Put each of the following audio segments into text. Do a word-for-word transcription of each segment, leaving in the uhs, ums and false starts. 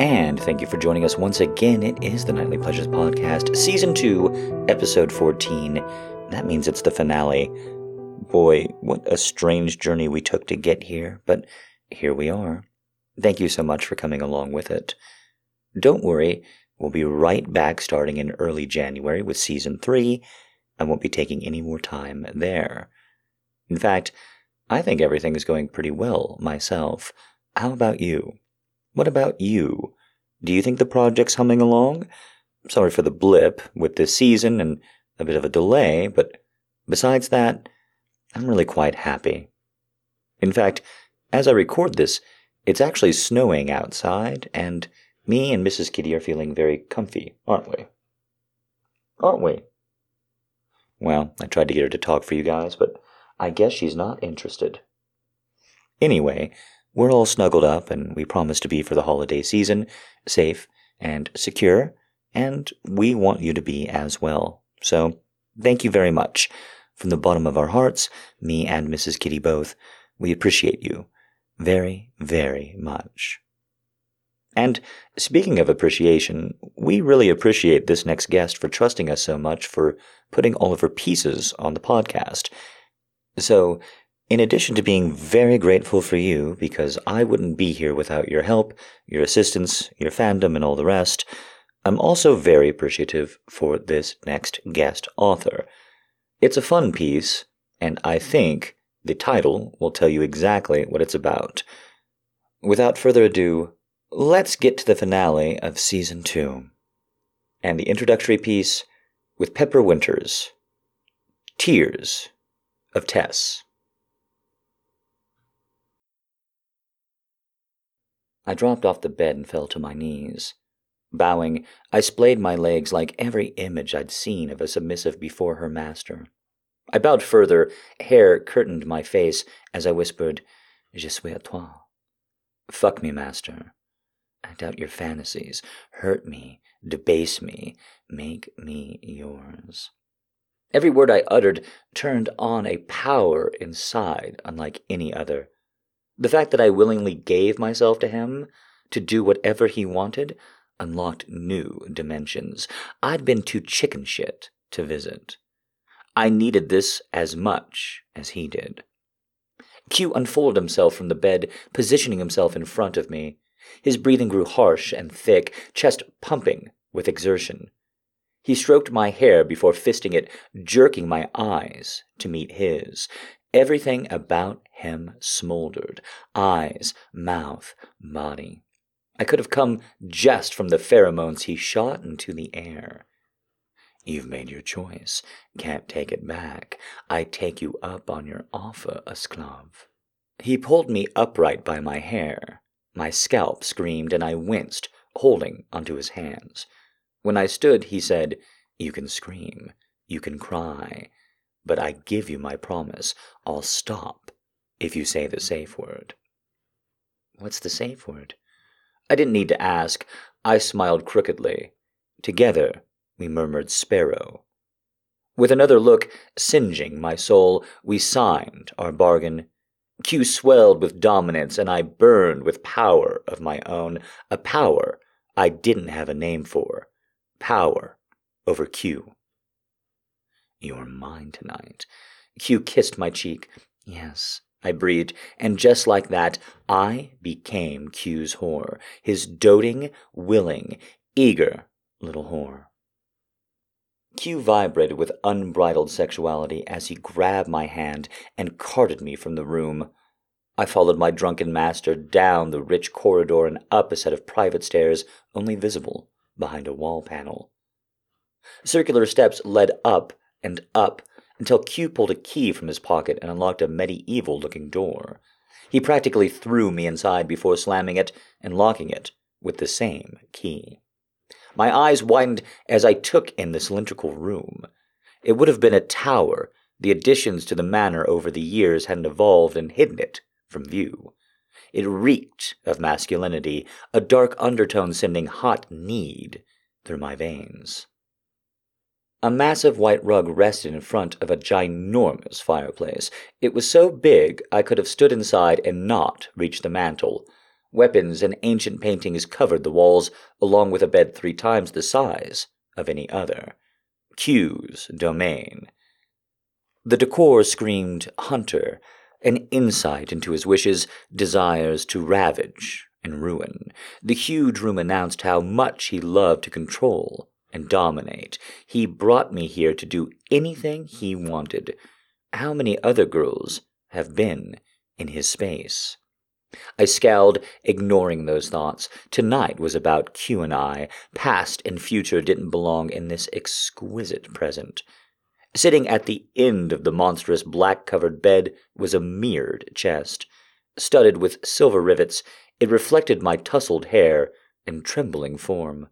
And thank you for joining us once again. It is the Nightly Pleasures Podcast, Season two, Episode fourteen. That means it's the finale. Boy, what a strange journey we took to get here, but here we are. Thank you so much for coming along with it. Don't worry, we'll be right back starting in early January with Season three. I won't be taking any more time there. In fact, I think everything is going pretty well myself. How about you? What about you? Do you think the project's humming along? Sorry for the blip with this season and a bit of a delay, but besides that, I'm really quite happy. In fact, as I record this, it's actually snowing outside, and me and Missus Kitty are feeling very comfy, aren't we? Aren't we? Well, I tried to get her to talk for you guys, but I guess she's not interested. Anyway, we're all snuggled up, and we promise to be for the holiday season, safe and secure, and we want you to be as well. So, thank you very much. From the bottom of our hearts, me and Missus Kitty both, we appreciate you very, very much. And speaking of appreciation, we really appreciate this next guest for trusting us so much for putting all of her pieces on the podcast. So, in addition to being very grateful for you, because I wouldn't be here without your help, your assistance, your fandom, and all the rest, I'm also very appreciative for this next guest author. It's a fun piece, and I think the title will tell you exactly what it's about. Without further ado, let's get to the finale of Season two, and the introductory piece with Pepper Winters, Tears of Tess. I dropped off the bed and fell to my knees. Bowing, I splayed my legs like every image I'd seen of a submissive before her master. I bowed further, hair curtained my face, as I whispered, "Je suis à toi." Fuck me, master. Act out your fantasies. Hurt me. Debase me. Make me yours. Every word I uttered turned on a power inside unlike any other. The fact that I willingly gave myself to him, to do whatever he wanted, unlocked new dimensions I'd been too chicken shit to visit. I needed this as much as he did. Q unfolded himself from the bed, positioning himself in front of me. His breathing grew harsh and thick, chest pumping with exertion. He stroked my hair before fisting it, jerking my eyes to meet his. Everything about him smoldered. Eyes, mouth, body. I could have come just from the pheromones he shot into the air. You've made your choice. Can't take it back. I take you up on your offer, Esclave. He pulled me upright by my hair. My scalp screamed, and I winced, holding onto his hands. When I stood, he said, "You can scream. You can cry. But I give you my promise. I'll stop if you say the safe word." What's the safe word? I didn't need to ask. I smiled crookedly. Together, we murmured "Sparrow." With another look, singeing my soul, we signed our bargain. Q swelled with dominance, and I burned with power of my own, a power I didn't have a name for. Power over Q. "You're mine tonight." Q kissed my cheek. "Yes," I breathed, and just like that, I became Q's whore, his doting, willing, eager little whore. Q vibrated with unbridled sexuality as he grabbed my hand and carted me from the room. I followed my drunken master down the rich corridor and up a set of private stairs, only visible behind a wall panel. Circular steps led up and up until Q pulled a key from his pocket and unlocked a medieval-looking door. He practically threw me inside before slamming it and locking it with the same key. My eyes widened as I took in the cylindrical room. It would have been a tower. The additions to the manor over the years hadn't evolved and hidden it from view. It reeked of masculinity, a dark undertone sending hot need through my veins. A massive white rug rested in front of a ginormous fireplace. It was so big I could have stood inside and not reached the mantel. weapons, and ancient paintings covered the walls, along with a bed three times the size of any other. Q's domain. The decor screamed hunter, an insight into his wishes, desires to ravage and ruin. The huge room announced how much he loved to control and dominate. He brought me here to do anything he wanted. How many other girls have been in his space? I scowled, ignoring those thoughts. Tonight was about Q and I. Past and future didn't belong in this exquisite present. Sitting at the end of the monstrous black-covered bed was a mirrored chest. Studded with silver rivets, it reflected my tousled hair and trembling form.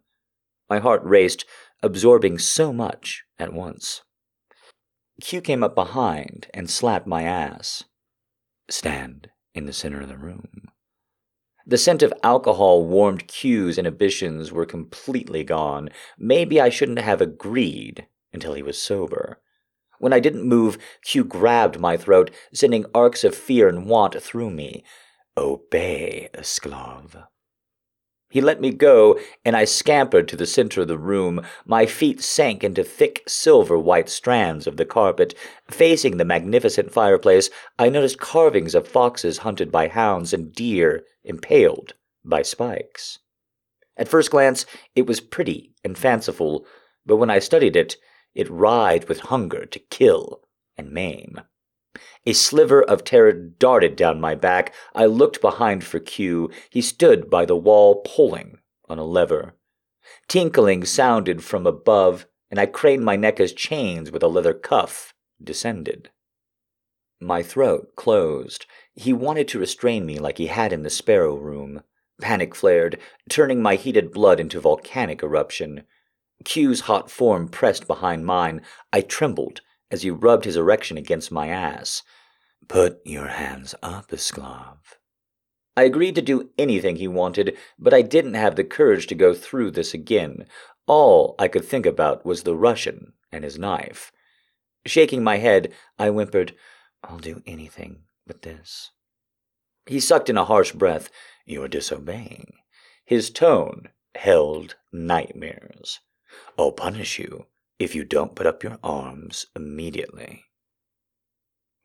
My heart raced, absorbing so much at once. Q came up behind and slapped my ass. Stand in the center of the room. The scent of alcohol warmed Q's inhibitions were completely gone. Maybe I shouldn't have agreed until he was sober. When I didn't move, Q grabbed my throat, sending arcs of fear and want through me. Obey, Esclav. He let me go, and I scampered to the center of the room. My feet sank into thick silver-white strands of the carpet. Facing the magnificent fireplace, I noticed carvings of foxes hunted by hounds and deer impaled by spikes. At first glance, it was pretty and fanciful, but when I studied it, it writhed with hunger to kill and maim. A sliver of terror darted down my back. I looked behind for Q. He stood by the wall, pulling on a lever. Tinkling sounded from above, and I craned my neck as chains with a leather cuff descended. My throat closed. He wanted to restrain me like he had in the sparrow room. Panic flared, turning my heated blood into volcanic eruption. Q's hot form pressed behind mine. I trembled as he rubbed his erection against my ass. Put your hands up, Esclav. I agreed to do anything he wanted, but I didn't have the courage to go through this again. All I could think about was the Russian and his knife. Shaking my head, I whimpered, I'll do anything but this. He sucked in a harsh breath. You're disobeying. His tone held nightmares. I'll punish you if you don't put up your arms immediately.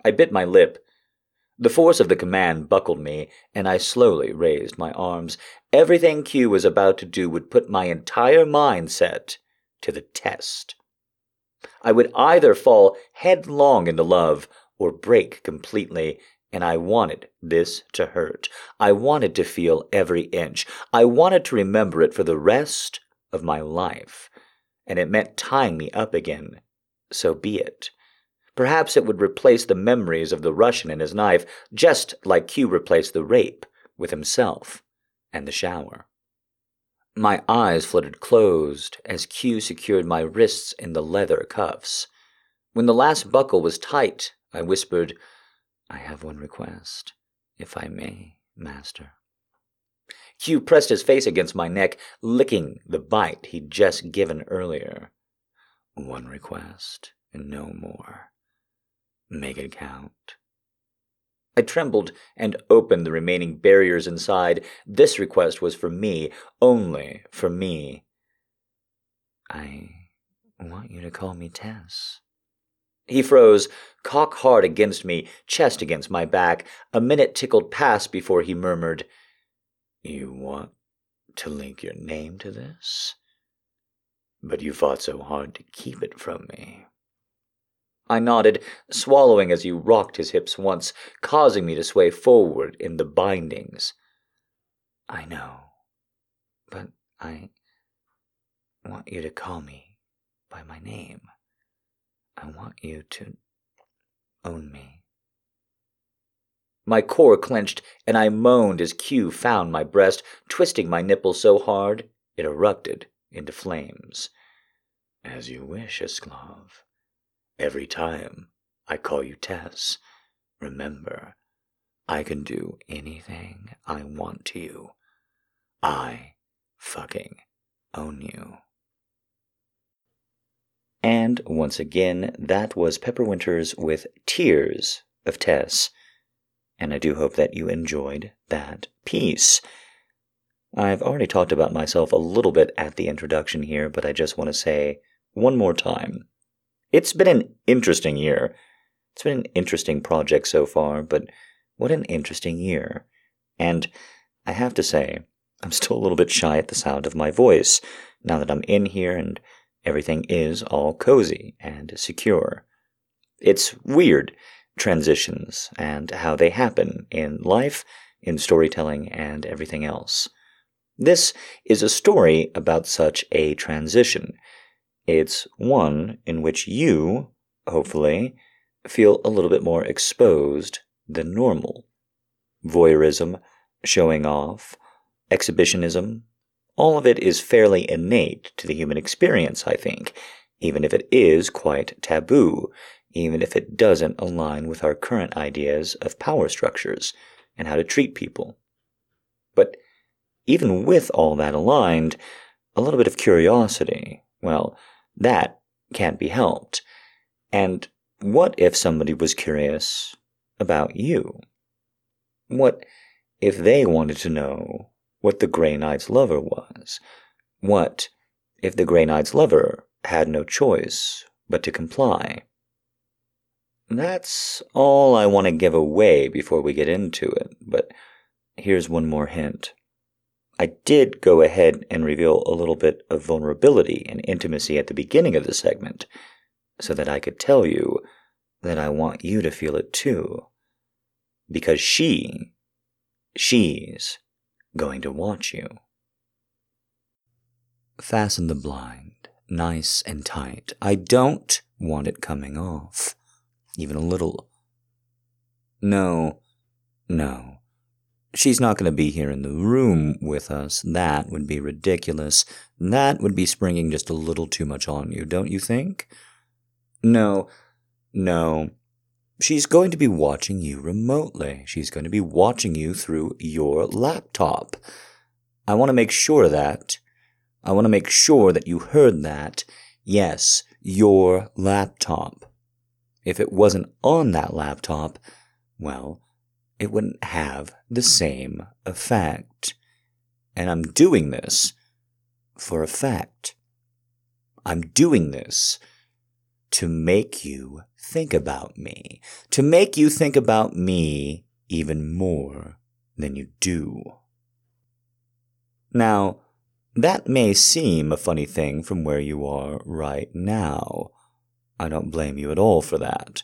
I bit my lip. The force of the command buckled me, and I slowly raised my arms. Everything Q was about to do would put my entire mindset to the test. I would either fall headlong into love or break completely, and I wanted this to hurt. I wanted to feel every inch. I wanted to remember it for the rest of my life. And it meant tying me up again. So be it. Perhaps it would replace the memories of the Russian and his knife, just like Q replaced the rape with himself and the shower. My eyes fluttered closed as Q secured my wrists in the leather cuffs. When the last buckle was tight, I whispered, I have one request, if I may, master. Q pressed his face against my neck, licking the bite he'd just given earlier. One request, and no more. Make it count. I trembled and opened the remaining barriers inside. This request was for me, only for me. I want you to call me Tess. He froze, cock hard against me, chest against my back. A minute tickled past before he murmured, You want to link your name to this? But you fought so hard to keep it from me. I nodded, swallowing as he rocked his hips once, causing me to sway forward in the bindings. I know, but I want you to call me by my name. I want you to own me. My core clenched, and I moaned as Q found my breast, twisting my nipple so hard it erupted into flames. As you wish, Esclav. Every time I call you Tess, remember, I can do anything I want to you. I fucking own you. And once again, that was Pepper Winters with Tears of Tess. And I do hope that you enjoyed that piece. I've already talked about myself a little bit at the introduction here, but I just want to say one more time. It's been an interesting year. It's been an interesting project so far, but what an interesting year. And I have to say, I'm still a little bit shy at the sound of my voice, now that I'm in here and everything is all cozy and secure. It's weird, transitions and how they happen in life, in storytelling, and everything else. This is a story about such a transition. It's one in which you, hopefully, feel a little bit more exposed than normal. Voyeurism, showing off, exhibitionism, all of it is fairly innate to the human experience, I think, even if it is quite taboo, even if it doesn't align with our current ideas of power structures and how to treat people. But even with all that aligned, a little bit of curiosity, well, that can't be helped. And what if somebody was curious about you? What if they wanted to know what the Grey Knight's lover was? What if the Grey Knight's lover had no choice but to comply? That's all I want to give away before we get into it, but here's one more hint. I did go ahead and reveal a little bit of vulnerability and intimacy at the beginning of the segment, so that I could tell you that I want you to feel it too. Because she, she's going to watch you. Fasten the blind, nice and tight. I don't want it coming off, even a little. No, no. She's not going to be here in the room with us. That would be ridiculous. That would be springing just a little too much on you, don't you think? No, no. She's going to be watching you remotely. She's going to be watching you through your laptop. I want to make sure of that. I want to make sure that you heard that. Yes, your laptop. If it wasn't on that laptop, well, it wouldn't have the same effect. And I'm doing this for effect. I'm doing this to make you think about me, to make you think about me even more than you do. Now, that may seem a funny thing from where you are right now. I don't blame you at all for that.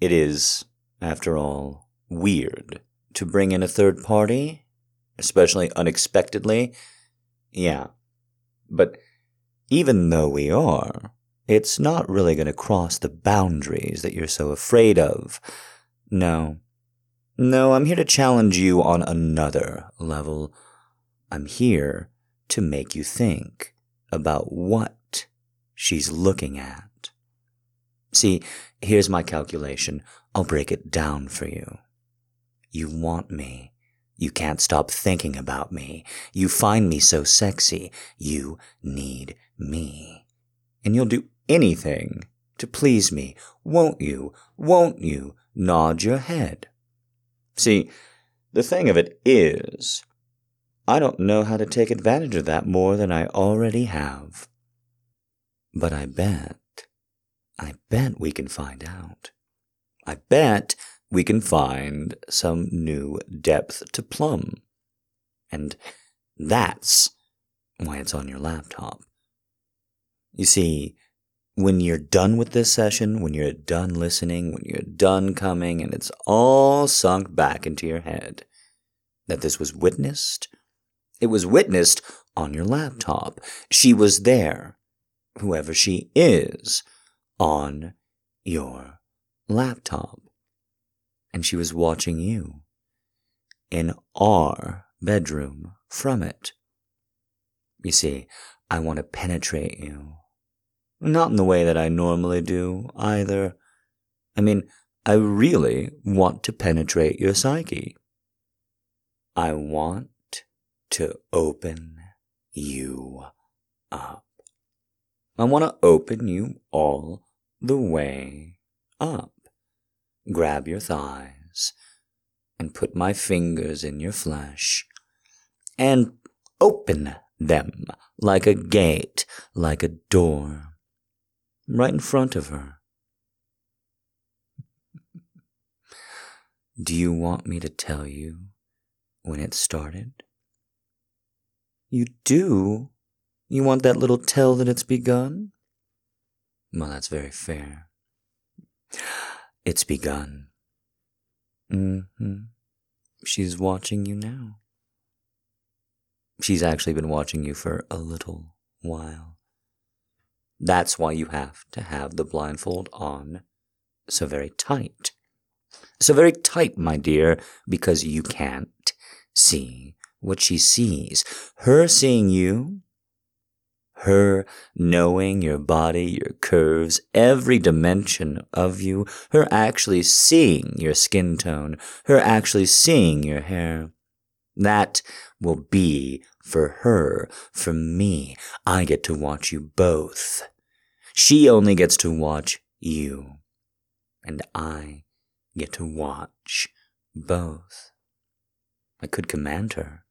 It is, after all, weird to bring in a third party, especially unexpectedly. Yeah, but even though we are, it's not really going to cross the boundaries that you're so afraid of. No. No, I'm here to challenge you on another level. I'm here to make you think about what she's looking at. See, here's my calculation. I'll break it down for you. You want me. You can't stop thinking about me. You find me so sexy. You need me. And you'll do anything to please me, won't you? Won't you? Nod your head. See, the thing of it is, I don't know how to take advantage of that more than I already have. But I bet, I bet we can find out. I bet we can find some new depth to plumb. And that's why it's on your laptop. You see, when you're done with this session, when you're done listening, when you're done coming, and it's all sunk back into your head, that this was witnessed, it was witnessed on your laptop. She was there, whoever she is, on your laptop. And she was watching you in our bedroom from it. You see, I want to penetrate you. Not in the way that I normally do, either. I mean, I really want to penetrate your psyche. I want to open you up. I want to open you all the way up. Grab your thighs and put my fingers in your flesh and open them like a gate, like a door, right in front of her. Do you want me to tell you when it started? You do? You want that little tell that it's begun? Well, that's very fair. It's begun. Mm-hmm. She's watching you now. She's actually been watching you for a little while. That's why you have to have the blindfold on so very tight. So very tight, my dear, because you can't see what she sees. Her seeing you, her knowing your body, your curves, every dimension of you, her actually seeing your skin tone, her actually seeing your hair. That will be for her, for me. I get to watch you both. She only gets to watch you, and I get to watch both. I could command her.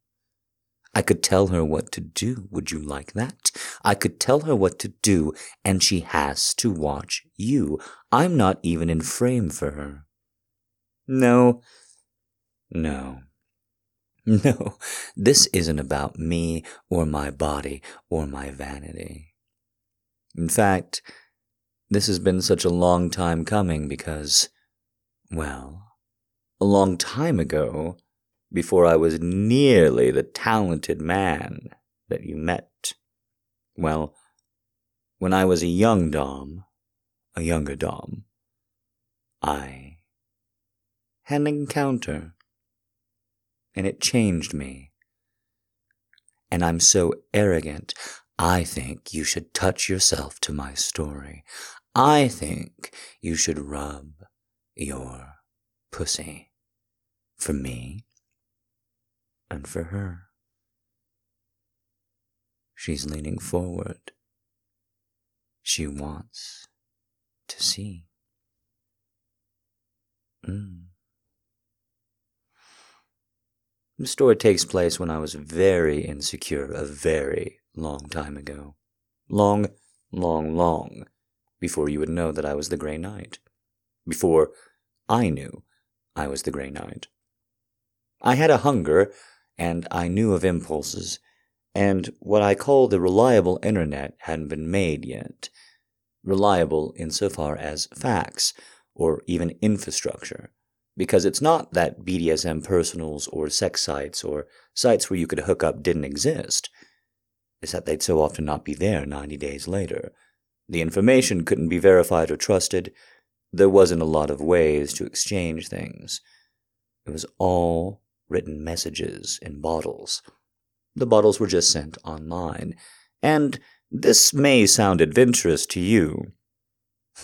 I could tell her what to do. Would you like that? I could tell her what to do, and she has to watch you. I'm not even in frame for her. No. No. No. This isn't about me or my body or my vanity. In fact, this has been such a long time coming because, well, a long time ago, before I was nearly the talented man that you met. Well, when I was a young dom, a younger dom, I had an encounter, and it changed me. And I'm so arrogant, I think you should touch yourself to my story. I think you should rub your pussy for me. And for her. She's leaning forward. She wants to see. Mm. The story takes place when I was very insecure a very long time ago. Long, long, long before you would know that I was the Grey Knight. Before I knew I was the Grey Knight. I had a hunger, and I knew of impulses, and what I call the reliable internet hadn't been made yet. Reliable insofar as facts, or even infrastructure, because it's not that B D S M personals or sex sites or sites where you could hook up didn't exist. It's that they'd so often not be there ninety days later. The information couldn't be verified or trusted. There wasn't a lot of ways to exchange things. It was all written messages in bottles. The bottles were just sent online, and this may sound adventurous to you.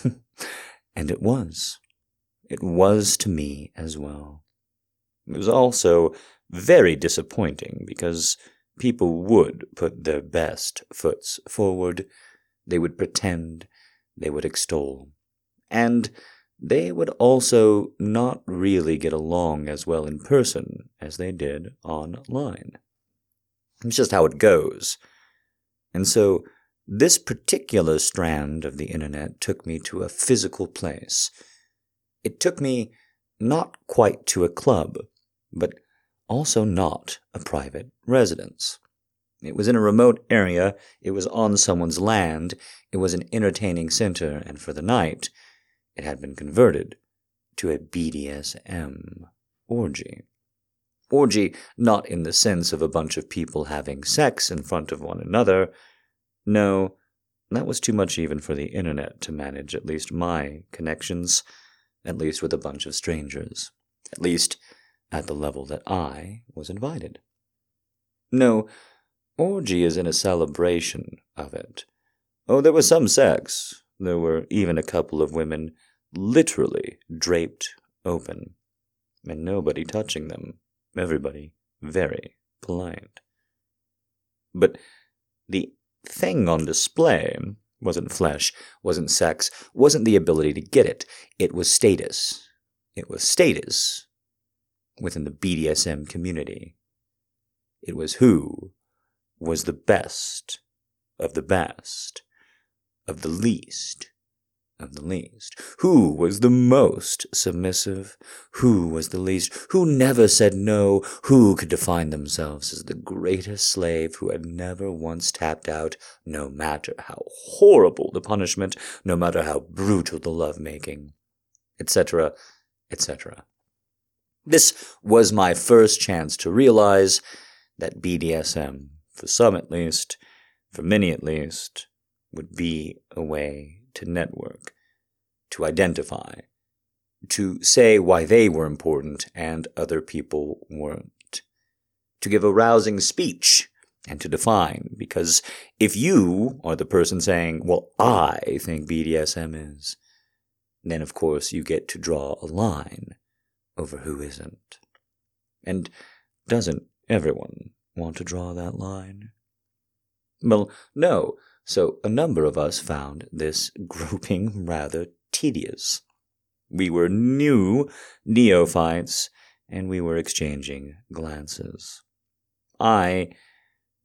And it was. It was to me as well. It was also very disappointing because people would put their best foots forward, they would pretend, they would extol, and they would also not really get along as well in person as they did online. It's just how it goes. And so this particular strand of the internet took me to a physical place. It took me not quite to a club, but also not a private residence. It was in a remote area, it was on someone's land, it was an entertaining center, and for the night, it had been converted to a B D S M orgy. Orgy not in the sense of a bunch of people having sex in front of one another. No, that was too much even for the internet to manage, at least my connections, at least with a bunch of strangers, at least at the level that I was invited. No, orgy is in a celebration of it. Oh, there was some sex. There were even a couple of women literally draped open, and nobody touching them, everybody very polite. But the thing on display wasn't flesh, wasn't sex, wasn't the ability to get it. It was status. It was status within the B D S M community. It was who was the best of the best of the least of the least? Who was the most submissive? Who was the least? Who never said no? Who could define themselves as the greatest slave who had never once tapped out, no matter how horrible the punishment, no matter how brutal the lovemaking, et cetera, et cetera. This was my first chance to realize that B D S M, for some at least, for many at least, would be a way to network, to identify, to say why they were important and other people weren't, to give a rousing speech and to define, because if you are the person saying, well, I think B D S M is, then of course you get to draw a line over who isn't. And doesn't everyone want to draw that line? Well, no. So a number of us found this groping rather tedious. We were new neophytes, and we were exchanging glances. I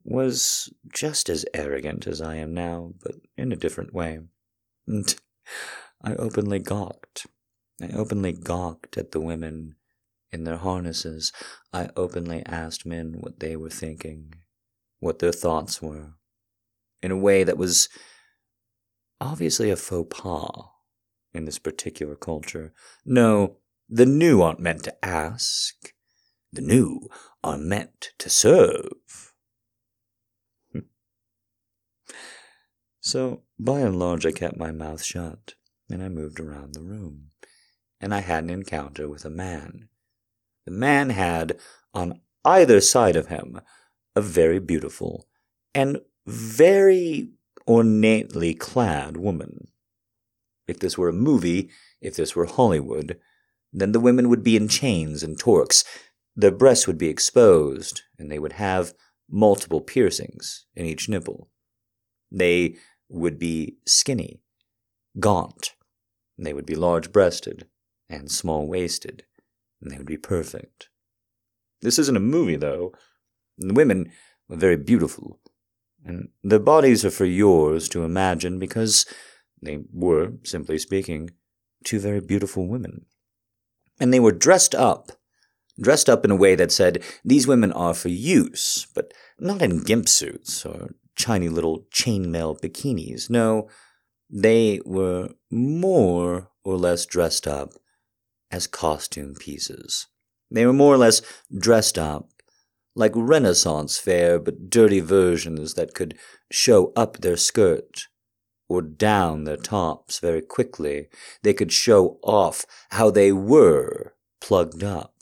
was just as arrogant as I am now, but in a different way. And I openly gawked. I openly gawked at the women in their harnesses. I openly asked men what they were thinking, what their thoughts were, in a way that was obviously a faux pas in this particular culture. No, the new aren't meant to ask. The new are meant to serve. So, by and large, I kept my mouth shut, and I moved around the room, and I had an encounter with a man. The man had, on either side of him, a very beautiful and very ornately clad woman. If this were a movie, if this were Hollywood, then the women would be in chains and torques. Their breasts would be exposed, and they would have multiple piercings in each nipple. They would be skinny, gaunt. They would be large-breasted and small-waisted, and they would be perfect. This isn't a movie, though. The women were very beautiful, and their bodies are for yours to imagine because they were, simply speaking, two very beautiful women. And they were dressed up, dressed up in a way that said, these women are for use, but not in gimp suits or shiny little chainmail bikinis. No, they were more or less dressed up as costume pieces. They were more or less dressed up like Renaissance fair, but dirty versions that could show up their skirt or down their tops very quickly. They could show off how they were plugged up,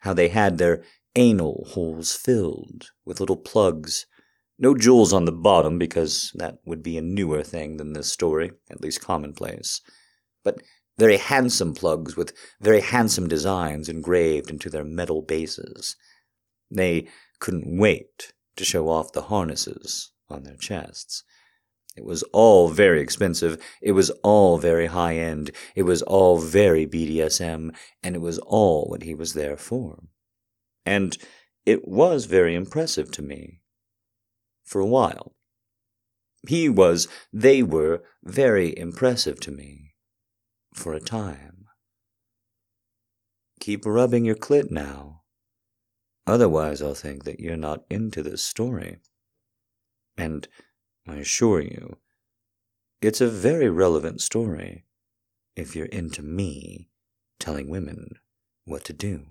how they had their anal holes filled with little plugs. No jewels on the bottom, because that would be a newer thing than this story, at least commonplace, but very handsome plugs with very handsome designs engraved into their metal bases. They couldn't wait to show off the harnesses on their chests. It was all very expensive, it was all very high-end, it was all very B D S M, and it was all what he was there for. And it was very impressive to me. For a while. He was, they were, very impressive to me. For a time. Keep rubbing your clit now. Otherwise, I'll think that you're not into this story. And I assure you, it's a very relevant story if you're into me telling women what to do.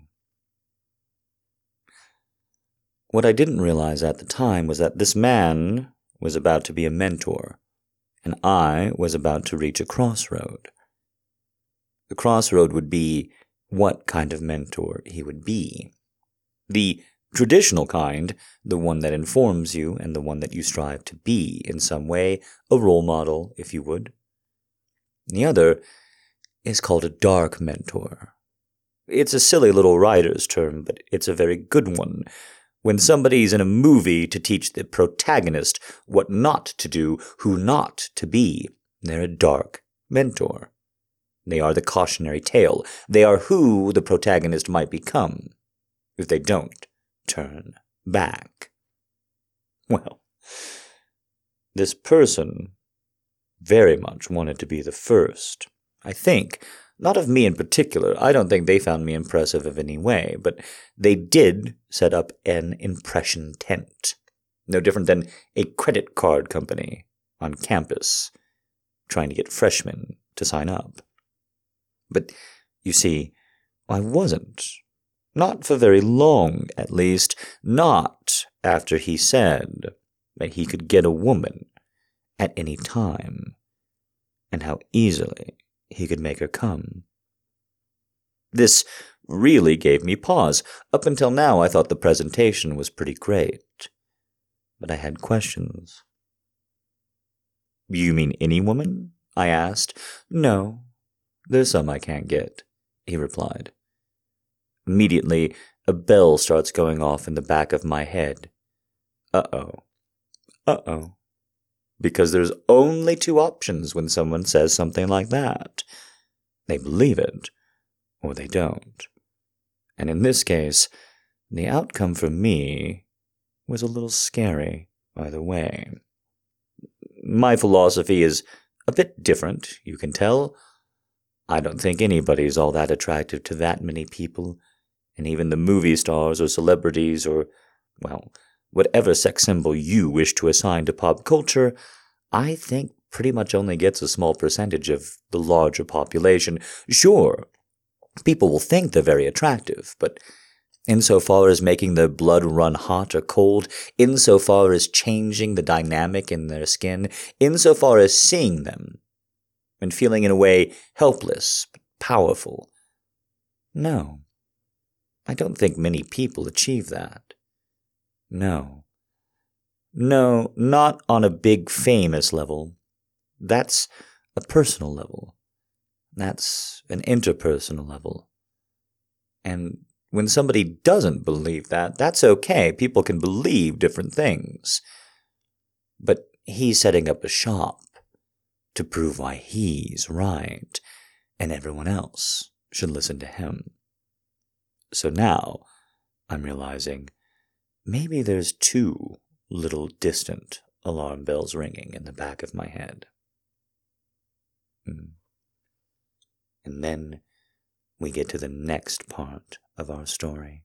What I didn't realize at the time was that this man was about to be a mentor, and I was about to reach a crossroad. The crossroad would be what kind of mentor he would be. The traditional kind, the one that informs you and the one that you strive to be in some way, a role model, if you would. The other is called a dark mentor. It's a silly little writer's term, but it's a very good one. When somebody's in a movie to teach the protagonist what not to do, who not to be, they're a dark mentor. They are the cautionary tale. They are who the protagonist might become if they don't turn back. well, this person very much wanted to be the first. I think, not of me in particular, I don't think they found me impressive in any way, but they did set up an impression tent. No different than a credit card company on campus trying to get freshmen to sign up. But, you see, I wasn't. Not for very long, at least. Not after he said that he could get a woman at any time, and how easily he could make her come. This really gave me pause. Up until now, I thought the presentation was pretty great. But I had questions. You mean any woman? I asked. No, there's some I can't get, he replied. Immediately, a bell starts going off in the back of my head. Uh-oh. Uh-oh. Because there's only two options when someone says something like that. They believe it, or they don't. And in this case, the outcome for me was a little scary, by the way. My philosophy is a bit different, you can tell. I don't think anybody's all that attractive to that many people, and even the movie stars or celebrities or, well, whatever sex symbol you wish to assign to pop culture, I think pretty much only gets a small percentage of the larger population. Sure, people will think they're very attractive, but insofar as making their blood run hot or cold, insofar as changing the dynamic in their skin, insofar as seeing them and feeling in a way helpless but powerful, no, I don't think many people achieve that. No. No, not on a big famous level. That's a personal level. That's an interpersonal level. And when somebody doesn't believe that, that's okay. People can believe different things. But he's setting up a shop to prove why he's right, and everyone else should listen to him. So now I'm realizing maybe there's two little distant alarm bells ringing in the back of my head. And then we get to the next part of our story.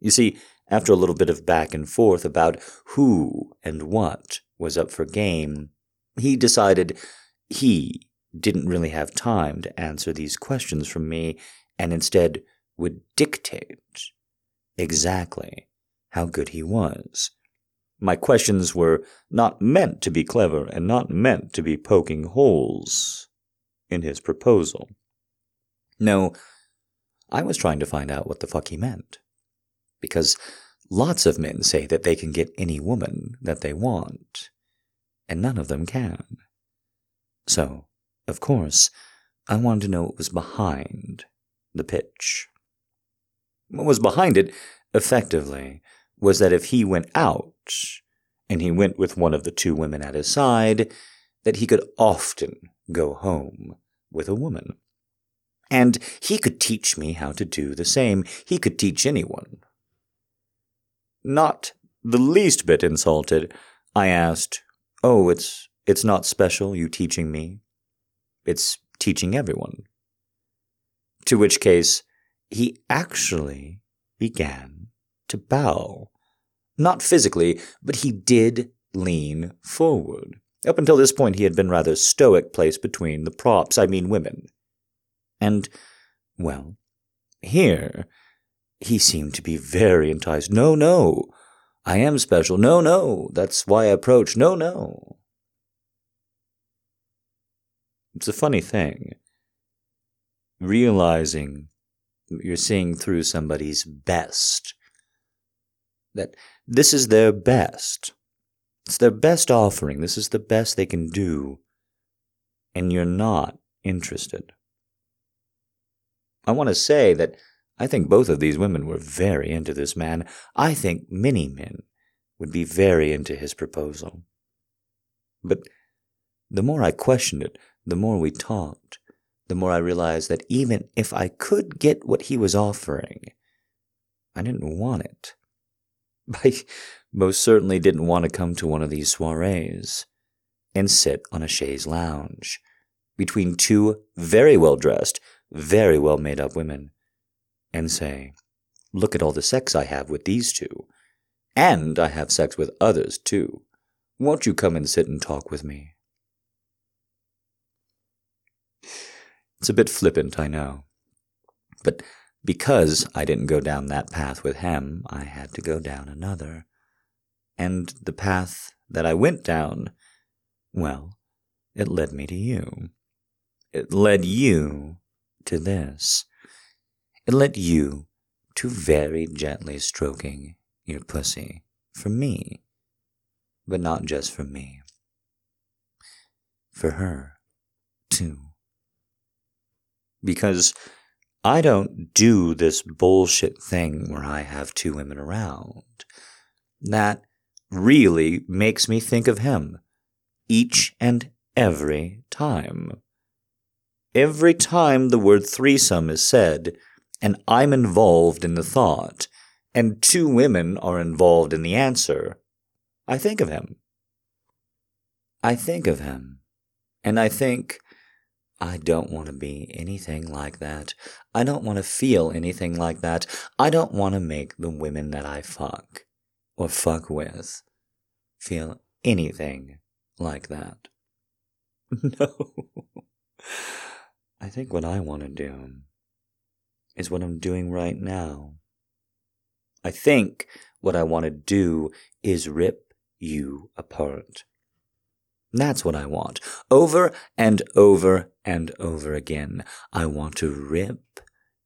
You see, after a little bit of back and forth about who and what was up for game, he decided he didn't really have time to answer these questions from me, and instead would dictate exactly how good he was. My questions were not meant to be clever and not meant to be poking holes in his proposal. No, I was trying to find out what the fuck he meant. Because lots of men say that they can get any woman that they want, and none of them can. So, of course, I wanted to know what was behind the pitch. What was behind it, effectively, was that if he went out, and he went with one of the two women at his side, that he could often go home with a woman. And he could teach me how to do the same. He could teach anyone. Not the least bit insulted, I asked, "Oh, it's it's not special, you teaching me. It's teaching everyone." To which case, he actually began to bow. Not physically, but he did lean forward. Up until this point, he had been rather stoic, placed between the props, I mean women. And, well, here, he seemed to be very enticed. No, no, I am special. No, no, that's why I approach. No, no. It's a funny thing. Realizing that you're seeing through somebody's best, that this is their best. It's their best offering. This is the best they can do. And you're not interested. I want to say that I think both of these women were very into this man. I think many men would be very into his proposal. But the more I questioned it, the more we talked, the more I realized that even if I could get what he was offering, I didn't want it. I most certainly didn't want to come to one of these soirees and sit on a chaise lounge between two very well-dressed, very well-made-up women and say, "Look at all the sex I have with these two, and I have sex with others too. Won't you come and sit and talk with me?" It's a bit flippant, I know, but because I didn't go down that path with him, I had to go down another, and the path that I went down, well, it led me to you. It led you to this. It led you to very gently stroking your pussy for me, but not just for me, for her, too. Because I don't do this bullshit thing where I have two women around. That really makes me think of him each and every time. Every time the word threesome is said, and I'm involved in the thought, and two women are involved in the answer, I think of him. I think of him, and I think, I don't want to be anything like that. I don't want to feel anything like that. I don't want to make the women that I fuck or fuck with feel anything like that. No. I think what I want to do is what I'm doing right now. I think what I want to do is rip you apart. That's what I want. Over and over and over again. I want to rip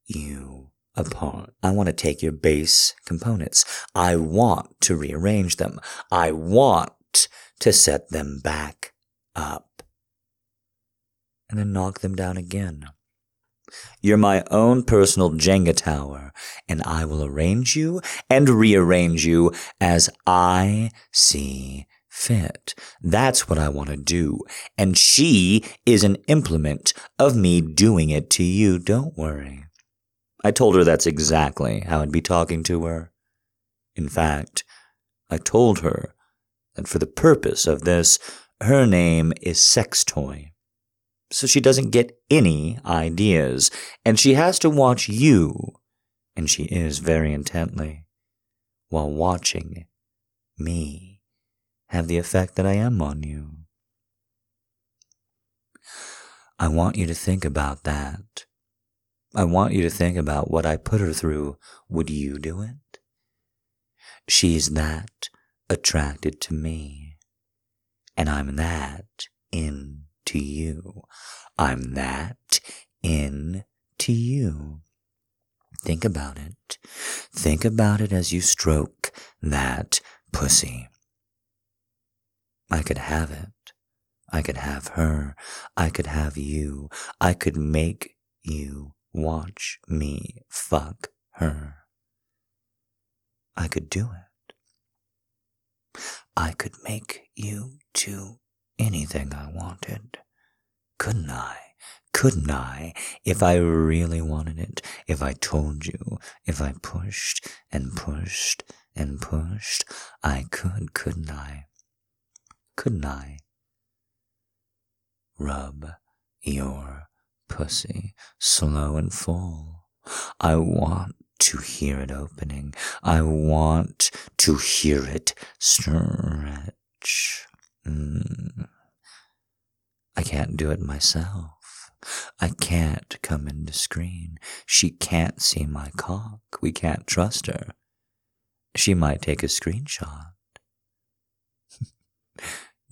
you apart. I want to take your base components. I want to rearrange them. I want to set them back up. And then knock them down again. You're my own personal Jenga tower, and I will arrange you and rearrange you as I see fit. That's what I want to do. And she is an implement of me doing it to you. Don't worry. I told her that's exactly how I'd be talking to her. In fact, I told her that for the purpose of this, her name is Sextoy. So she doesn't get any ideas, and she has to watch you, and she is very intently, while watching me have the effect that I am on you. I want you to think about that. I want you to think about what I put her through. Would you do it? She's that attracted to me. And I'm that into you. I'm that into you. Think about it. Think about it as you stroke that pussy. I could have it. I could have her. I could have you. I could make you watch me fuck her. I could do it. I could make you do anything I wanted. Couldn't I? Couldn't I? If I really wanted it. If I told you. If I pushed and pushed and pushed. I could, couldn't I? Couldn't I rub your pussy slow and full? I want to hear it opening. I want to hear it stretch. Mm. I can't do it myself. I can't come in to screen. She can't see my cock. We can't trust her. She might take a screenshot.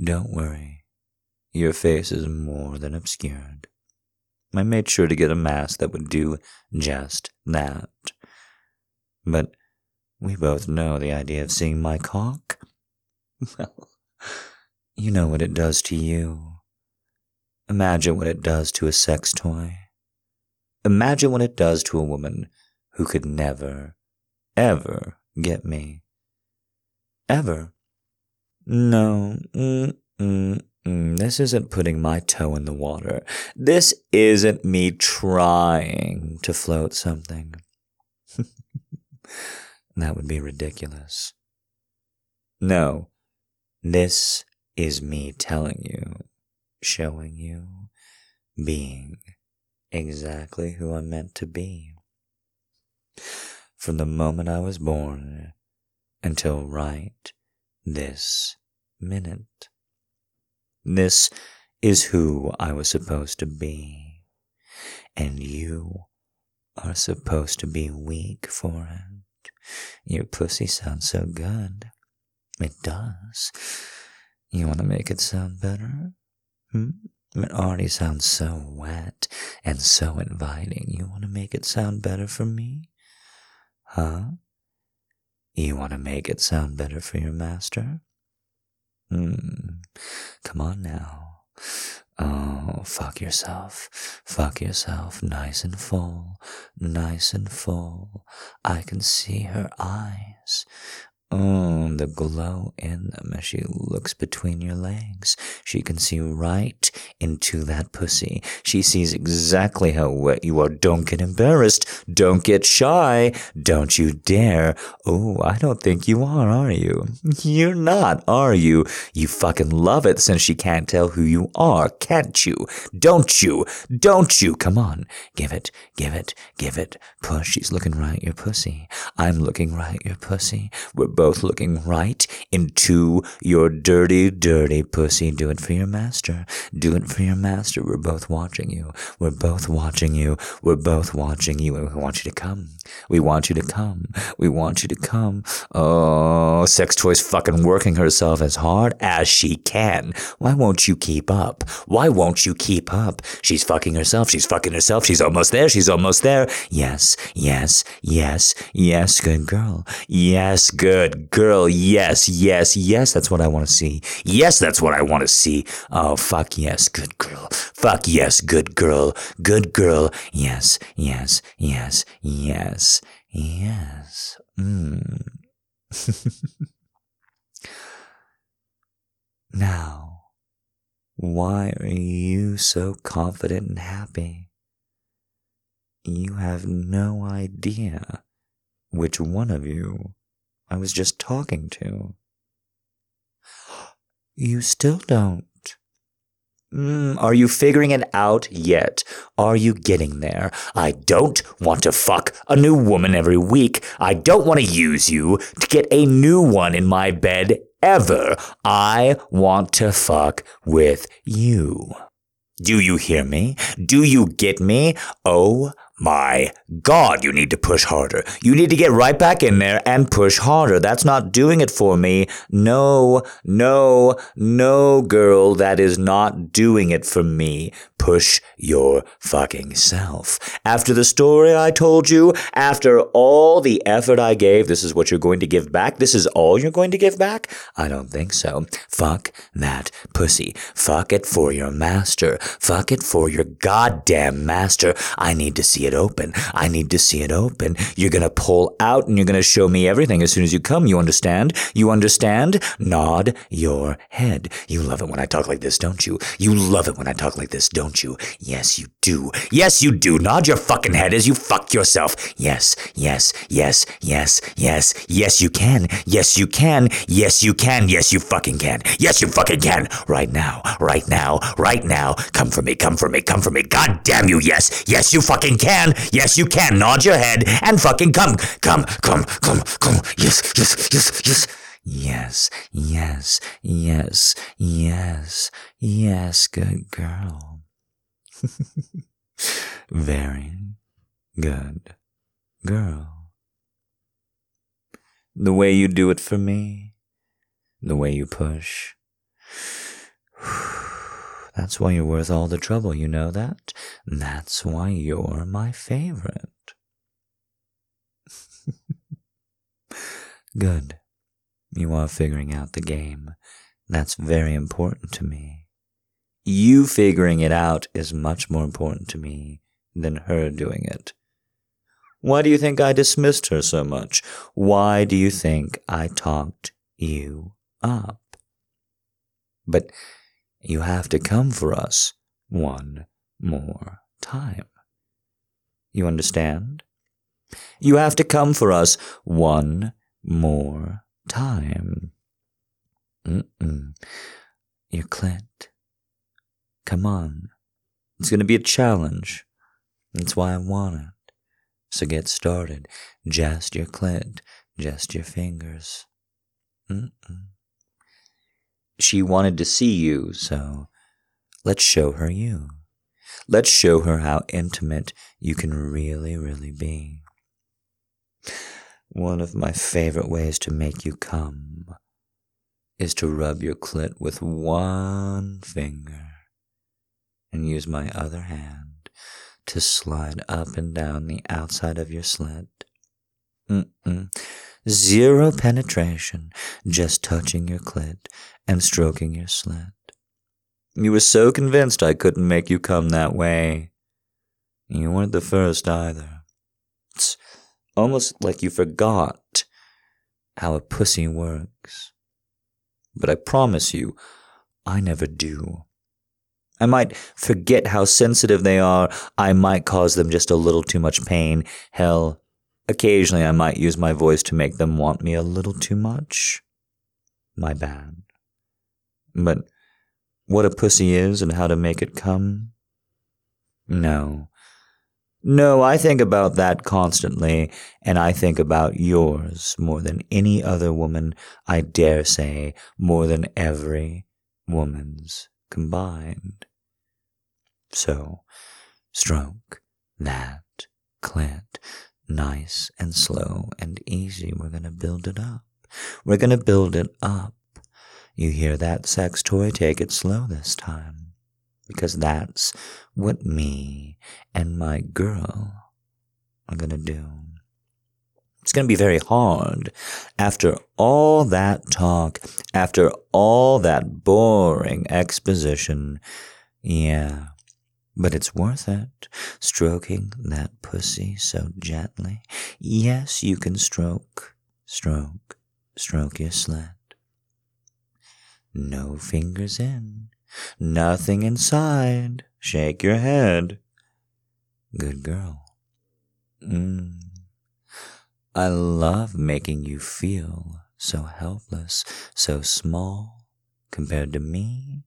Don't worry, your face is more than obscured. I made sure to get a mask that would do just that. But we both know the idea of seeing my cock. Well, you know what it does to you. Imagine what it does to a sex toy. Imagine what it does to a woman who could never, ever get me. Ever. No, mm, mm, mm. This isn't putting my toe in the water. This isn't me trying to float something. That would be ridiculous. No, this is me telling you, showing you, being exactly who I'm meant to be. From the moment I was born until right this minute. This is who I was supposed to be, and you are supposed to be weak for it. Your pussy sounds so good. It does. You want to make it sound better? Hmm? It already sounds so wet and so inviting. You want to make it sound better for me? Huh? You want to make it sound better for your master? Hmm. Come on now. Oh, fuck yourself. Fuck yourself. Nice and full. Nice and full. I can see her eyes. Oh, the glow in them as she looks between your legs. She can see right into that pussy. She sees exactly how wet you are. Don't get embarrassed. Don't get shy. Don't you dare. Oh, I don't think you are, are you? You're not, are you? You fucking love it since she can't tell who you are, can't you? Don't you? Don't you? Come on. Give it. Give it. Give it. Push. She's looking right your pussy. I'm looking right your pussy. We're both looking right into your dirty, dirty pussy. Do it for your master. Do it for your master. We're both watching you. We're both watching you. We're both watching you. And we want you to come. We want you to come. We want you to come. Oh, sex toy's fucking working herself as hard as she can. Why won't you keep up? Why won't you keep up? She's fucking herself. She's fucking herself. She's almost there. She's almost there. Yes, yes, yes, yes. Good girl. Yes, good. Girl, yes, yes, yes, that's what I want to see. Yes, that's what I want to see. Oh, fuck yes, good girl. Fuck yes, good girl. Good girl. Yes, yes, yes, yes, yes. Mm. Now, why are you so confident and happy? You have no idea which one of you I was just talking to. You still don't. Mm, are you figuring it out yet? Are you getting there? I don't want to fuck a new woman every week. I don't want to use you to get a new one in my bed ever. I want to fuck with you. Do you hear me? Do you get me? Oh, my God, you need to push harder. You need to get right back in there and push harder. That's not doing it for me. No, no, no, girl, that is not doing it for me. Push your fucking self. After the story I told you, after all the effort I gave, this is what you're going to give back? This is all you're going to give back? I don't think so. Fuck that pussy. Fuck it for your master. Fuck it for your goddamn master. I need to see it open. I need to see it open. You're going to pull out and you're going to show me everything as soon as you come. You understand? You understand? Nod your head. You love it when I talk like this, don't you? You love it when I talk like this, don't you? Yes, you do. Yes, you do. Nod your fucking head as you fuck yourself. Yes, yes, yes, yes, yes, yes, you can. Yes, you can. Yes, you can. Yes, you fucking can. Yes, you fucking can. Right now. Right now. Right now. Come for me. Come for me. Come for me. God damn you. Yes. Yes, you fucking can. Yes, you can. Nod your head and fucking come. Come, come, come, come. Yes, yes, yes, yes. Yes, yes, yes, yes, yes, good girl. Very good girl. The way you do it for me, the way you push. That's why you're worth all the trouble, you know that? That's why you're my favorite. Good. You are figuring out the game. That's very important to me. You figuring it out is much more important to me than her doing it. Why do you think I dismissed her so much? Why do you think I talked you up? But you have to come for us one more time. You understand? You have to come for us one more time. Mm-mm. You can't. Come on. It's going to be a challenge. That's why I want it. So get started. Just your clit. Just your fingers. Mm-mm. She wanted to see you, so let's show her you. Let's show her how intimate you can really, really be. One of my favorite ways to make you come is to rub your clit with one finger and use my other hand to slide up and down the outside of your slit. Mm-mm. Zero penetration, just touching your clit and stroking your slit. You were so convinced I couldn't make you come that way. You weren't the first either. It's almost like you forgot how a pussy works. But I promise you, I never do. I might forget how sensitive they are. I might cause them just a little too much pain. Hell, occasionally I might use my voice to make them want me a little too much. My bad. But what a pussy is and how to make it come? No. No, I think about that constantly, and I think about yours more than any other woman, I dare say, more than every woman's combined. So, stroke that clit nice and slow and easy. We're going to build it up. We're going to build it up. You hear that, sex toy? Take it slow this time. Because that's what me and my girl are going to do. It's going to be very hard. After all that talk, after all that boring exposition, yeah, but it's worth it. Stroking that pussy so gently. Yes, you can stroke, stroke, stroke your slit. No fingers in. Nothing inside. Shake your head. Good girl. Mm. I love making you feel so helpless, so small compared to me.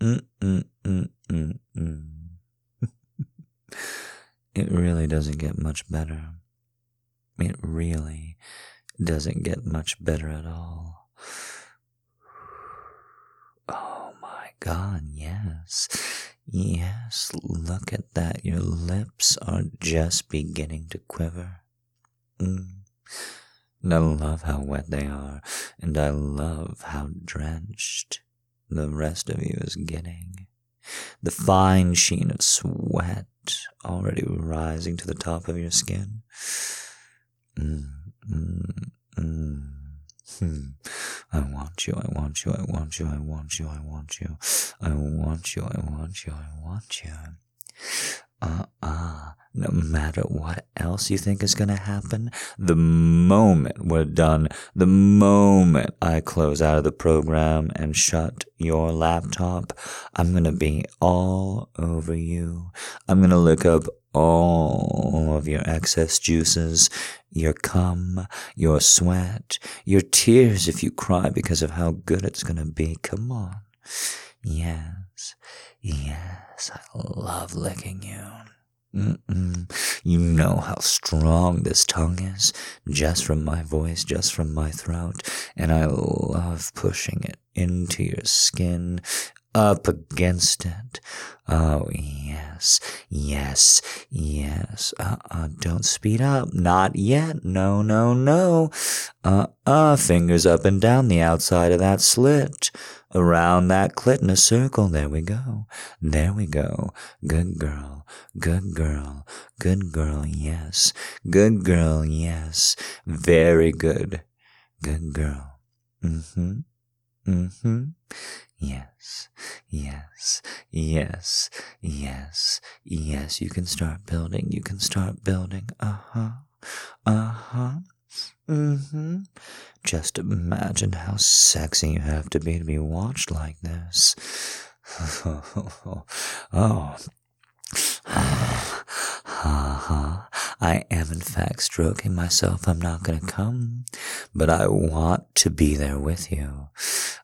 Mm-mm-mm-mm-mm. It really doesn't get much better. It really doesn't get much better at all. Oh. God, yes, yes, look at that. Your lips are just beginning to quiver. Mm. And I love how wet they are, and I love how drenched the rest of you is getting. The fine sheen of sweat already rising to the top of your skin. Mm, mm, mm. Hmm. I want you, I want you, I want you, I want you, I want you, I want you, I want you, I want you. Uh-uh. No matter what else you think is going to happen, the moment we're done, the moment I close out of the program and shut your laptop, I'm going to be all over you. I'm going to look up all of your excess juices, your cum, your sweat, your tears if you cry because of how good it's going to be. Come on. Yes. Yes. I love licking you. Mm-mm. You know how strong this tongue is, just from my voice, just from my throat, and I love pushing it into your skin, up against it. Oh, yes, yes, yes. Uh-uh, don't speed up. Not yet. No, no, no. Uh-uh, fingers up and down the outside of that slit. Around that clit in a circle. There we go. There we go. Good girl. Good girl. Good girl, yes. Good girl, yes. Very good. Good girl. Mm-hmm. Mm-hmm. Yes, yes, yes, yes, yes. You can start building. You can start building. Uh-huh, uh-huh, mm-hmm. Just imagine how sexy you have to be to be watched like this. Oh. Uh-huh. I am, in fact, stroking myself. I'm not going to come, but I want to be there with you.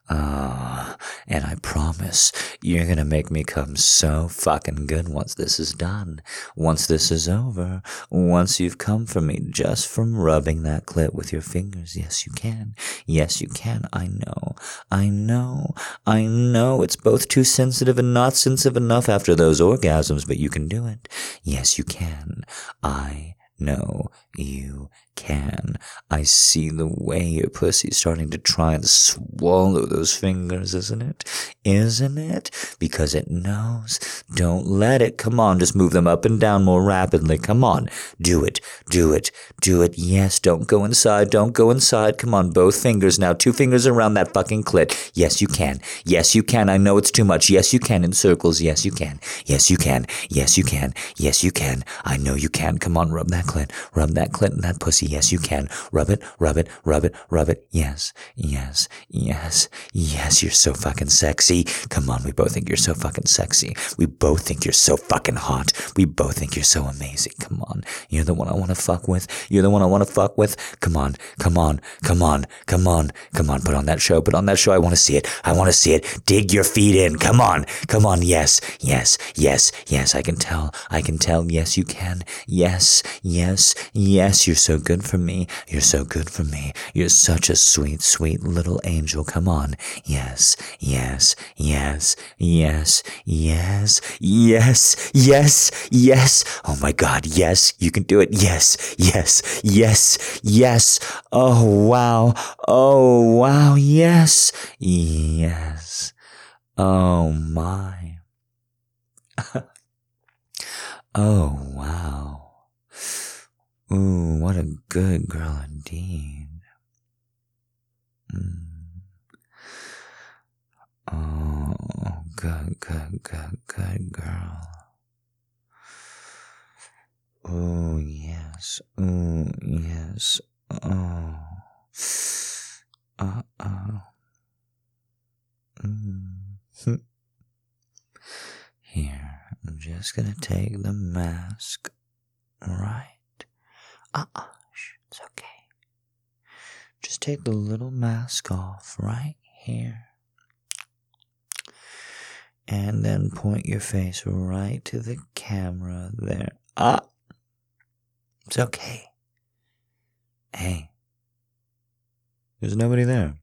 Uh, and I promise you're going to make me come so fucking good once this is done. Once this is over. Once you've come for me just from rubbing that clit with your fingers. Yes, you can. Yes, you can. I know. I know. I know it's both too sensitive and not sensitive enough after those orgasms, but you can do it. Yes, you can. I No, you can. I see the way your pussy's starting to try and swallow those fingers, isn't it? Isn't it? Because it knows. Don't let it. Come on, just move them up and down more rapidly. Come on. Do it. Do it. Do it. Yes, don't go inside. Don't go inside. Come on, both fingers now. Two fingers around that fucking clit. Yes, you can. Yes, you can. I know it's too much. Yes, you can. In circles. Yes, you can. Yes, you can. Yes, you can. Yes, you can. I know you can. Come on, rub that clit, rub that clit and that pussy. Yes, you can. Rub it, rub it, rub it, rub it. Yes, yes, yes, yes. You're so fucking sexy. Come on, we both think you're so fucking sexy. We both think you're so fucking hot. We both think you're so amazing. Come on. You're the one I want to fuck with. You're the one I want to fuck with. Come on, come on, come on, come on, come on. Put on that show. Put on that show. I want to see it. I want to see it. Dig your feet in. Come on, come on. Yes, yes, yes, yes. I can tell. I can tell. Yes, you can. Yes, yes. Yes, yes, you're so good for me. You're so good for me. You're such a sweet, sweet little angel. Come on. Yes, yes, yes, yes, yes, yes, yes, yes. Oh my God. Yes, you can do it. Yes, yes, yes, yes. Oh, wow. Oh, wow. Yes, yes. Oh my. Oh, wow. Ooh, what a good girl indeed. Mm. Oh, good, good, good, good girl. Ooh, yes. Ooh, yes. Oh. Uh-oh. Mm. Here, I'm just gonna take the mask right. Uh-uh, it's okay. Just take the little mask off right here. And then point your face right to the camera there. Ah! It's okay. Hey. There's nobody there.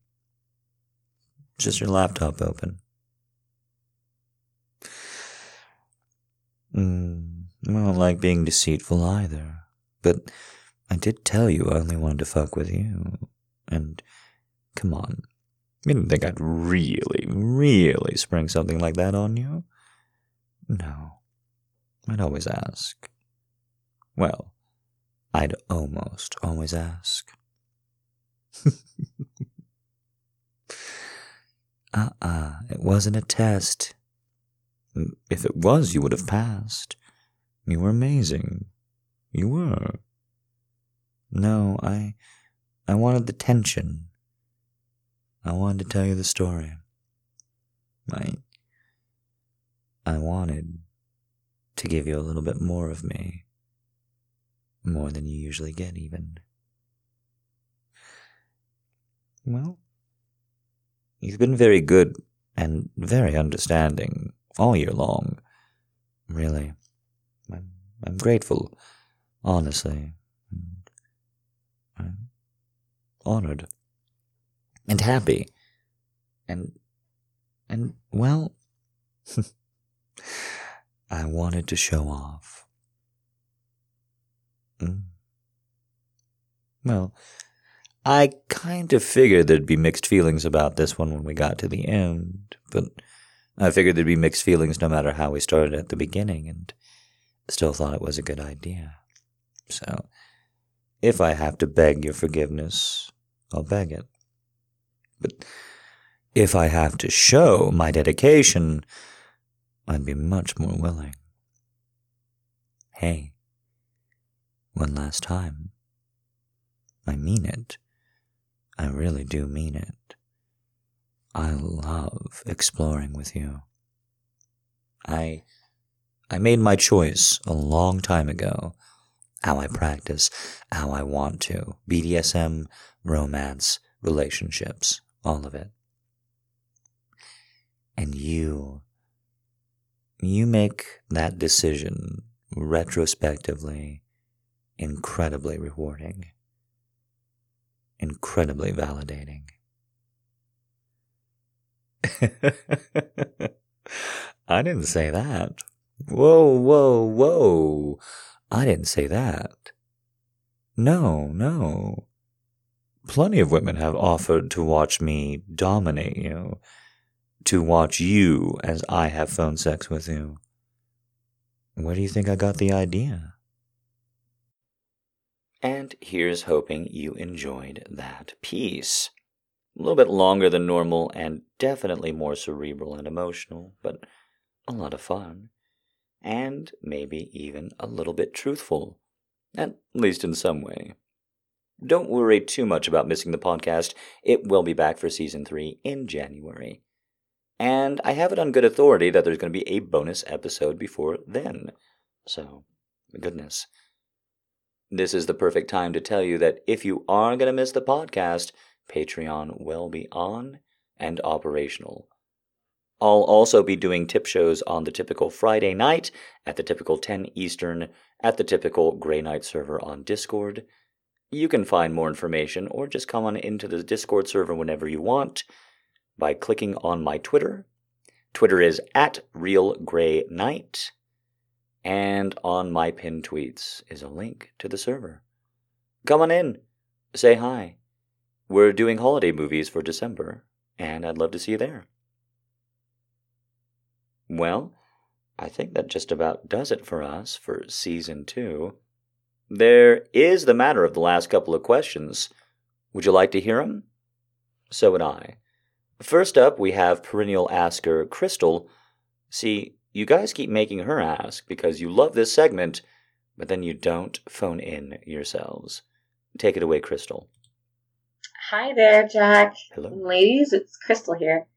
Just your laptop open. Mm, I don't like being deceitful either. But I did tell you I only wanted to fuck with you, and come on, you didn't think I'd really, really spring something like that on you? No, I'd always ask. Well, I'd almost always ask. Uh-uh, it wasn't a test. If it was, you would have passed. You were amazing. You were. No, I... I wanted the tension. I wanted to tell you the story. I... I wanted to give you a little bit more of me. More than you usually get, even. Well, you've been very good and very understanding all year long. Really. I'm, I'm grateful. Honestly, I'm honored and happy and, and well, I wanted to show off. Mm. Well, I kind of figured there'd be mixed feelings about this one when we got to the end, but I figured there'd be mixed feelings no matter how we started at the beginning, and still thought it was a good idea. So, if I have to beg your forgiveness, I'll beg it. But if I have to show my dedication, I'd be much more willing. Hey, one last time. I mean it. I really do mean it. I love exploring with you. I, I made my choice a long time ago. How I practice, how I want to. B D S M, romance, relationships, all of it. and you, you make that decision retrospectively incredibly rewarding, incredibly validating. I didn't say that. Whoa, whoa, whoa. I didn't say that. No, no. Plenty of women have offered to watch me dominate you, to watch you as I have phone sex with you. Where do you think I got the idea? And here's hoping you enjoyed that piece. A little bit longer than normal and definitely more cerebral and emotional, but a lot of fun. And maybe even a little bit truthful, at least in some way. Don't worry too much about missing the podcast. It will be back for Season three in January. And I have it on good authority that there's going to be a bonus episode before then. So, goodness. This is the perfect time to tell you that if you are going to miss the podcast, Patreon will be on and operational. I'll also be doing tip shows on the typical Friday night, at the typical ten Eastern, at the typical Grey Knight server on Discord. You can find more information or just come on into the Discord server whenever you want by clicking on my Twitter. Twitter is at RealGreyKnight, and on my pinned tweets is a link to the server. Come on in, say hi. We're doing holiday movies for December, and I'd love to see you there. Well, I think that just about does it for us for Season two. There is the matter of the last couple of questions. Would you like to hear them? So would I. First up, we have perennial asker Crystal. See, you guys keep making her ask because you love this segment, but then you don't phone in yourselves. Take it away, Crystal. Hi there, Jack. Hello. Ladies, it's Crystal here.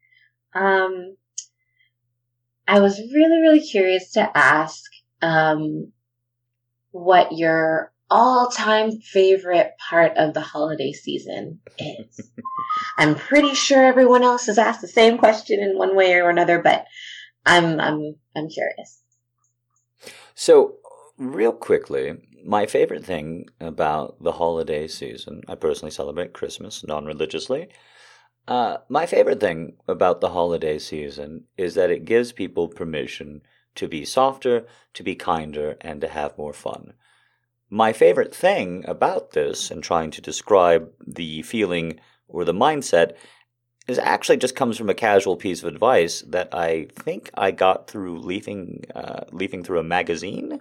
Um... I was really, really curious to ask um, what your all-time favorite part of the holiday season is. I'm pretty sure everyone else has asked the same question in one way or another, but I'm I'm I'm curious. So, real quickly, my favorite thing about the holiday season, I personally celebrate Christmas non-religiously. Uh, my favorite thing about the holiday season is that it gives people permission to be softer, to be kinder, and to have more fun. My favorite thing about this, and trying to describe the feeling or the mindset, is actually just comes from a casual piece of advice that I think I got through leafing, uh, leafing through a magazine.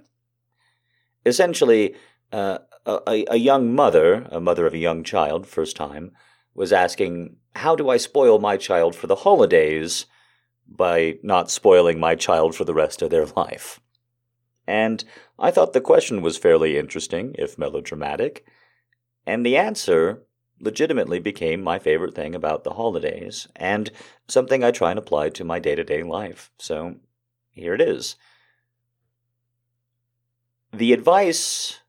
Essentially, uh, a, a young mother, a mother of a young child, first time, was asking, how do I spoil my child for the holidays by not spoiling my child for the rest of their life? And I thought the question was fairly interesting, if melodramatic, and the answer legitimately became my favorite thing about the holidays, and something I try and apply to my day-to-day life. So here it is. The advice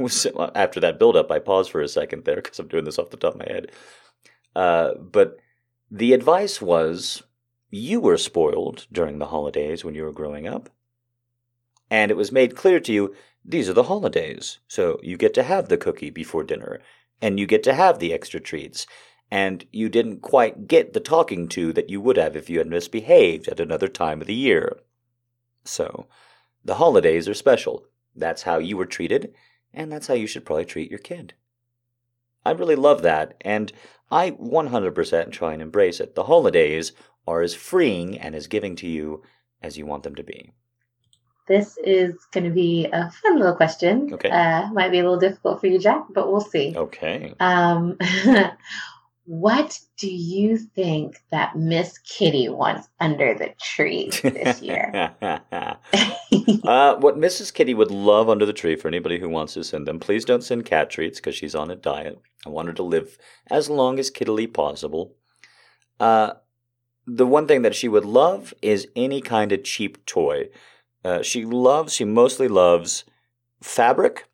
was, after that build-up, I paused for a second there because I'm doing this off the top of my head. Uh, but the advice was, you were spoiled during the holidays when you were growing up, and it was made clear to you, these are the holidays, so you get to have the cookie before dinner, and you get to have the extra treats, and you didn't quite get the talking to that you would have if you had misbehaved at another time of the year. So, the holidays are special. That's how you were treated, and that's how you should probably treat your kid. I really love that, and I one hundred percent try and embrace it. The holidays are as freeing and as giving to you as you want them to be. This is going to be a fun little question. Okay. Uh, might be a little difficult for you, Jack, but we'll see. Okay. Um, what do you think that Miss Kitty wants under the tree this year? uh, what Missus Kitty would love under the tree, for anybody who wants to send them, please don't send cat treats because she's on a diet. I want her to live as long as kiddily possible. Uh, the one thing that she would love is any kind of cheap toy. Uh, she loves, she mostly loves fabric.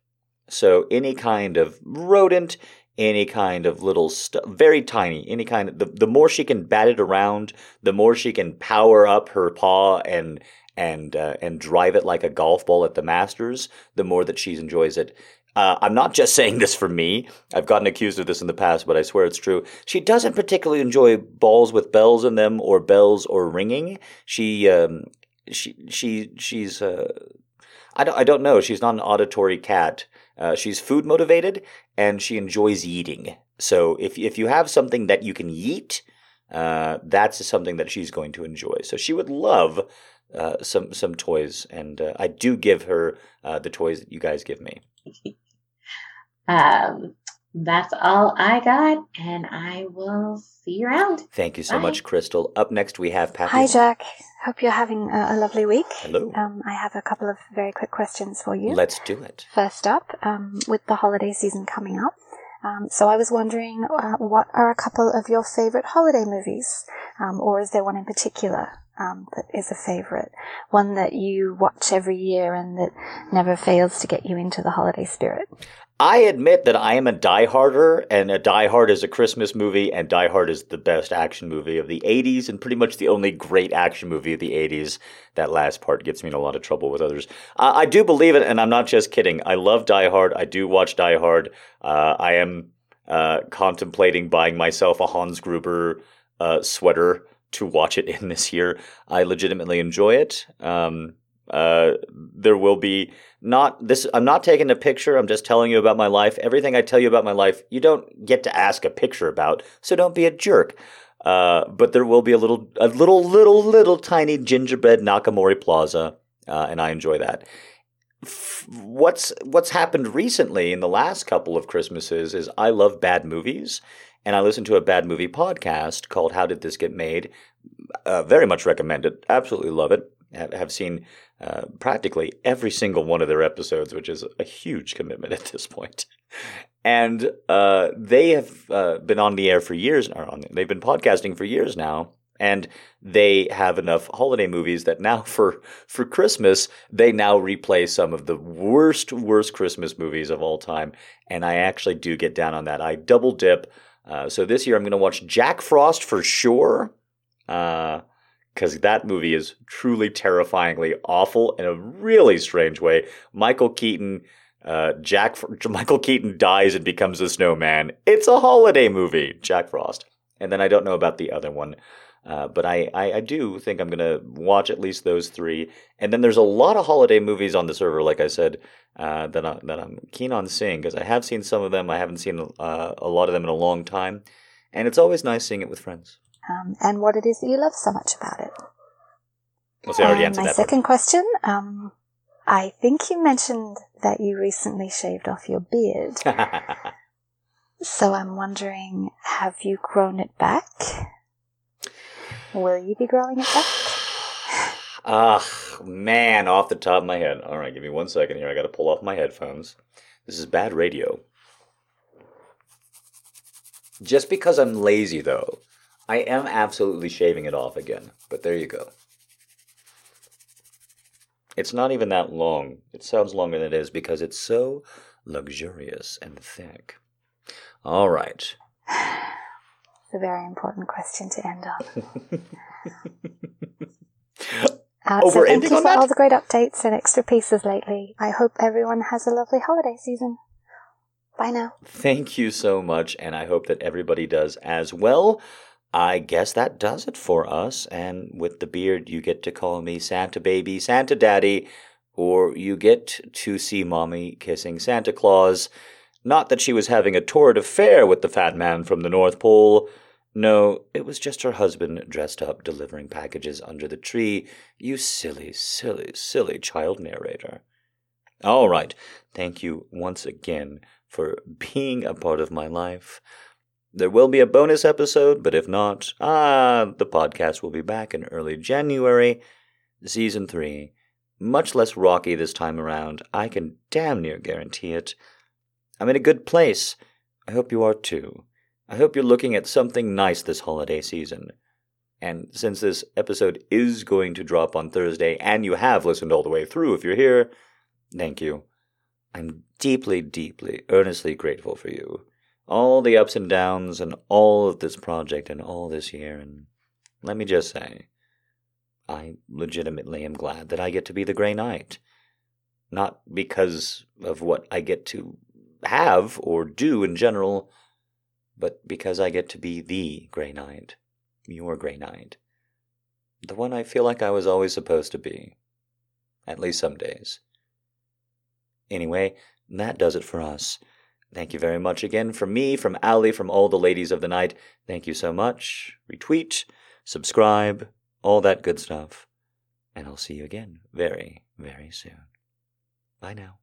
So any kind of rodent, any kind of little stuff, very tiny, any kind of, the, the more she can bat it around, the more she can power up her paw and and uh, and drive it like a golf ball at the Masters, the more that she enjoys it. Uh, I'm not just saying this for me. I've gotten accused of this in the past, but I swear it's true. She doesn't particularly enjoy balls with bells in them or bells or ringing. She um, she she she's uh, I don't I don't know. She's not an auditory cat. Uh, she's food motivated and she enjoys eating. So if if you have something that you can yeet, uh, that's something that she's going to enjoy. So she would love uh, some some toys, and uh, I do give her uh, the toys that you guys give me. Um, that's all I got, and I will see you around. Thank you so Bye. much, Crystal. Up next, we have Pappy. Hi, Jack. Hope you're having a, a lovely week. Hello. Um, I have a couple of very quick questions for you. Let's do it. First up, um, with the holiday season coming up, um, so I was wondering, uh, what are a couple of your favorite holiday movies, um, or is there one in particular um, that is a favorite, one that you watch every year and that never fails to get you into the holiday spirit? I admit that I am a dieharder, and a Die Hard is a Christmas movie, and Die Hard is the best action movie of the eighties, and pretty much the only great action movie of the eighties. That last part gets me in a lot of trouble with others. Uh, I do believe it, and I'm not just kidding. I love Die Hard. I do watch Die Hard. Uh, I am uh, contemplating buying myself a Hans Gruber uh, sweater to watch it in this year. I legitimately enjoy it. Um Uh, there will be not this. I'm not taking a picture. I'm just telling you about my life. Everything I tell you about my life, you don't get to ask a picture about. So don't be a jerk. Uh, but there will be a little, a little, little, little tiny gingerbread Nakamori Plaza, uh, and I enjoy that. F- what's what's happened recently in the last couple of Christmases is I love bad movies, and I listen to a bad movie podcast called How Did This Get Made? Uh, very much recommend it. Absolutely love it. Have seen uh, practically every single one of their episodes, which is a huge commitment at this point. And uh, they have uh, been on the air for years. Or on the, they've been podcasting for years now, and they have enough holiday movies that now for for Christmas, they now replay some of the worst, worst Christmas movies of all time. And I actually do get down on that. I double dip. Uh, so this year I'm going to watch Jack Frost for sure. Uh Because that movie is truly terrifyingly awful in a really strange way. Michael Keaton, uh, Jack, Michael Keaton dies and becomes a snowman. It's a holiday movie, Jack Frost. And then I don't know about the other one, uh, but I, I, I do think I'm gonna watch at least those three. And then there's a lot of holiday movies on the server, like I said, uh, that I, that I'm keen on seeing because I have seen some of them. I haven't seen uh, a lot of them in a long time, and it's always nice seeing it with friends. Um, and what it is that you love so much about it. Well, so I already answered um, my that second part. question, um, I think you mentioned that you recently shaved off your beard. So I'm wondering, have you grown it back? Will you be growing it back? Ah, uh, man, off the top of my head. All right, give me one second here. I got to pull off my headphones. This is bad radio. Just because I'm lazy, though. I am absolutely shaving it off again, but there you go. It's not even that long. It sounds longer than it is because it's so luxurious and thick. All right. It's a very important question to end on. Uh, oh, so we're ending on that? Thank you for all the great updates and extra pieces lately. I hope everyone has a lovely holiday season. Bye now. Thank you so much, and I hope that everybody does as well. I guess that does it for us, and with the beard, you get to call me Santa Baby, Santa Daddy, or you get to see Mommy kissing Santa Claus. Not that she was having a torrid affair with the fat man from the North Pole. No, it was just her husband dressed up delivering packages under the tree. You silly, silly, silly child narrator. All right, thank you once again for being a part of my life. There will be a bonus episode, but if not, ah, the podcast will be back in early January, season three. Much less rocky this time around. I can damn near guarantee it. I'm in a good place. I hope you are too. I hope you're looking at something nice this holiday season. And since this episode is going to drop on Thursday, and you have listened all the way through if you're here, thank you. I'm deeply, deeply, earnestly grateful for you. all the ups and downs and all of this project and all this year, and let me just say, I legitimately am glad that I get to be the Grey Knight. Not because of what I get to have or do in general, but because I get to be the Grey Knight, your Grey Knight, the one I feel like I was always supposed to be, at least some days. Anyway, that does it for us. Thank you very much again from me, from Allie, from all the ladies of the night. Thank you so much. Retweet, subscribe, all that good stuff. And I'll see you again very, very soon. Bye now.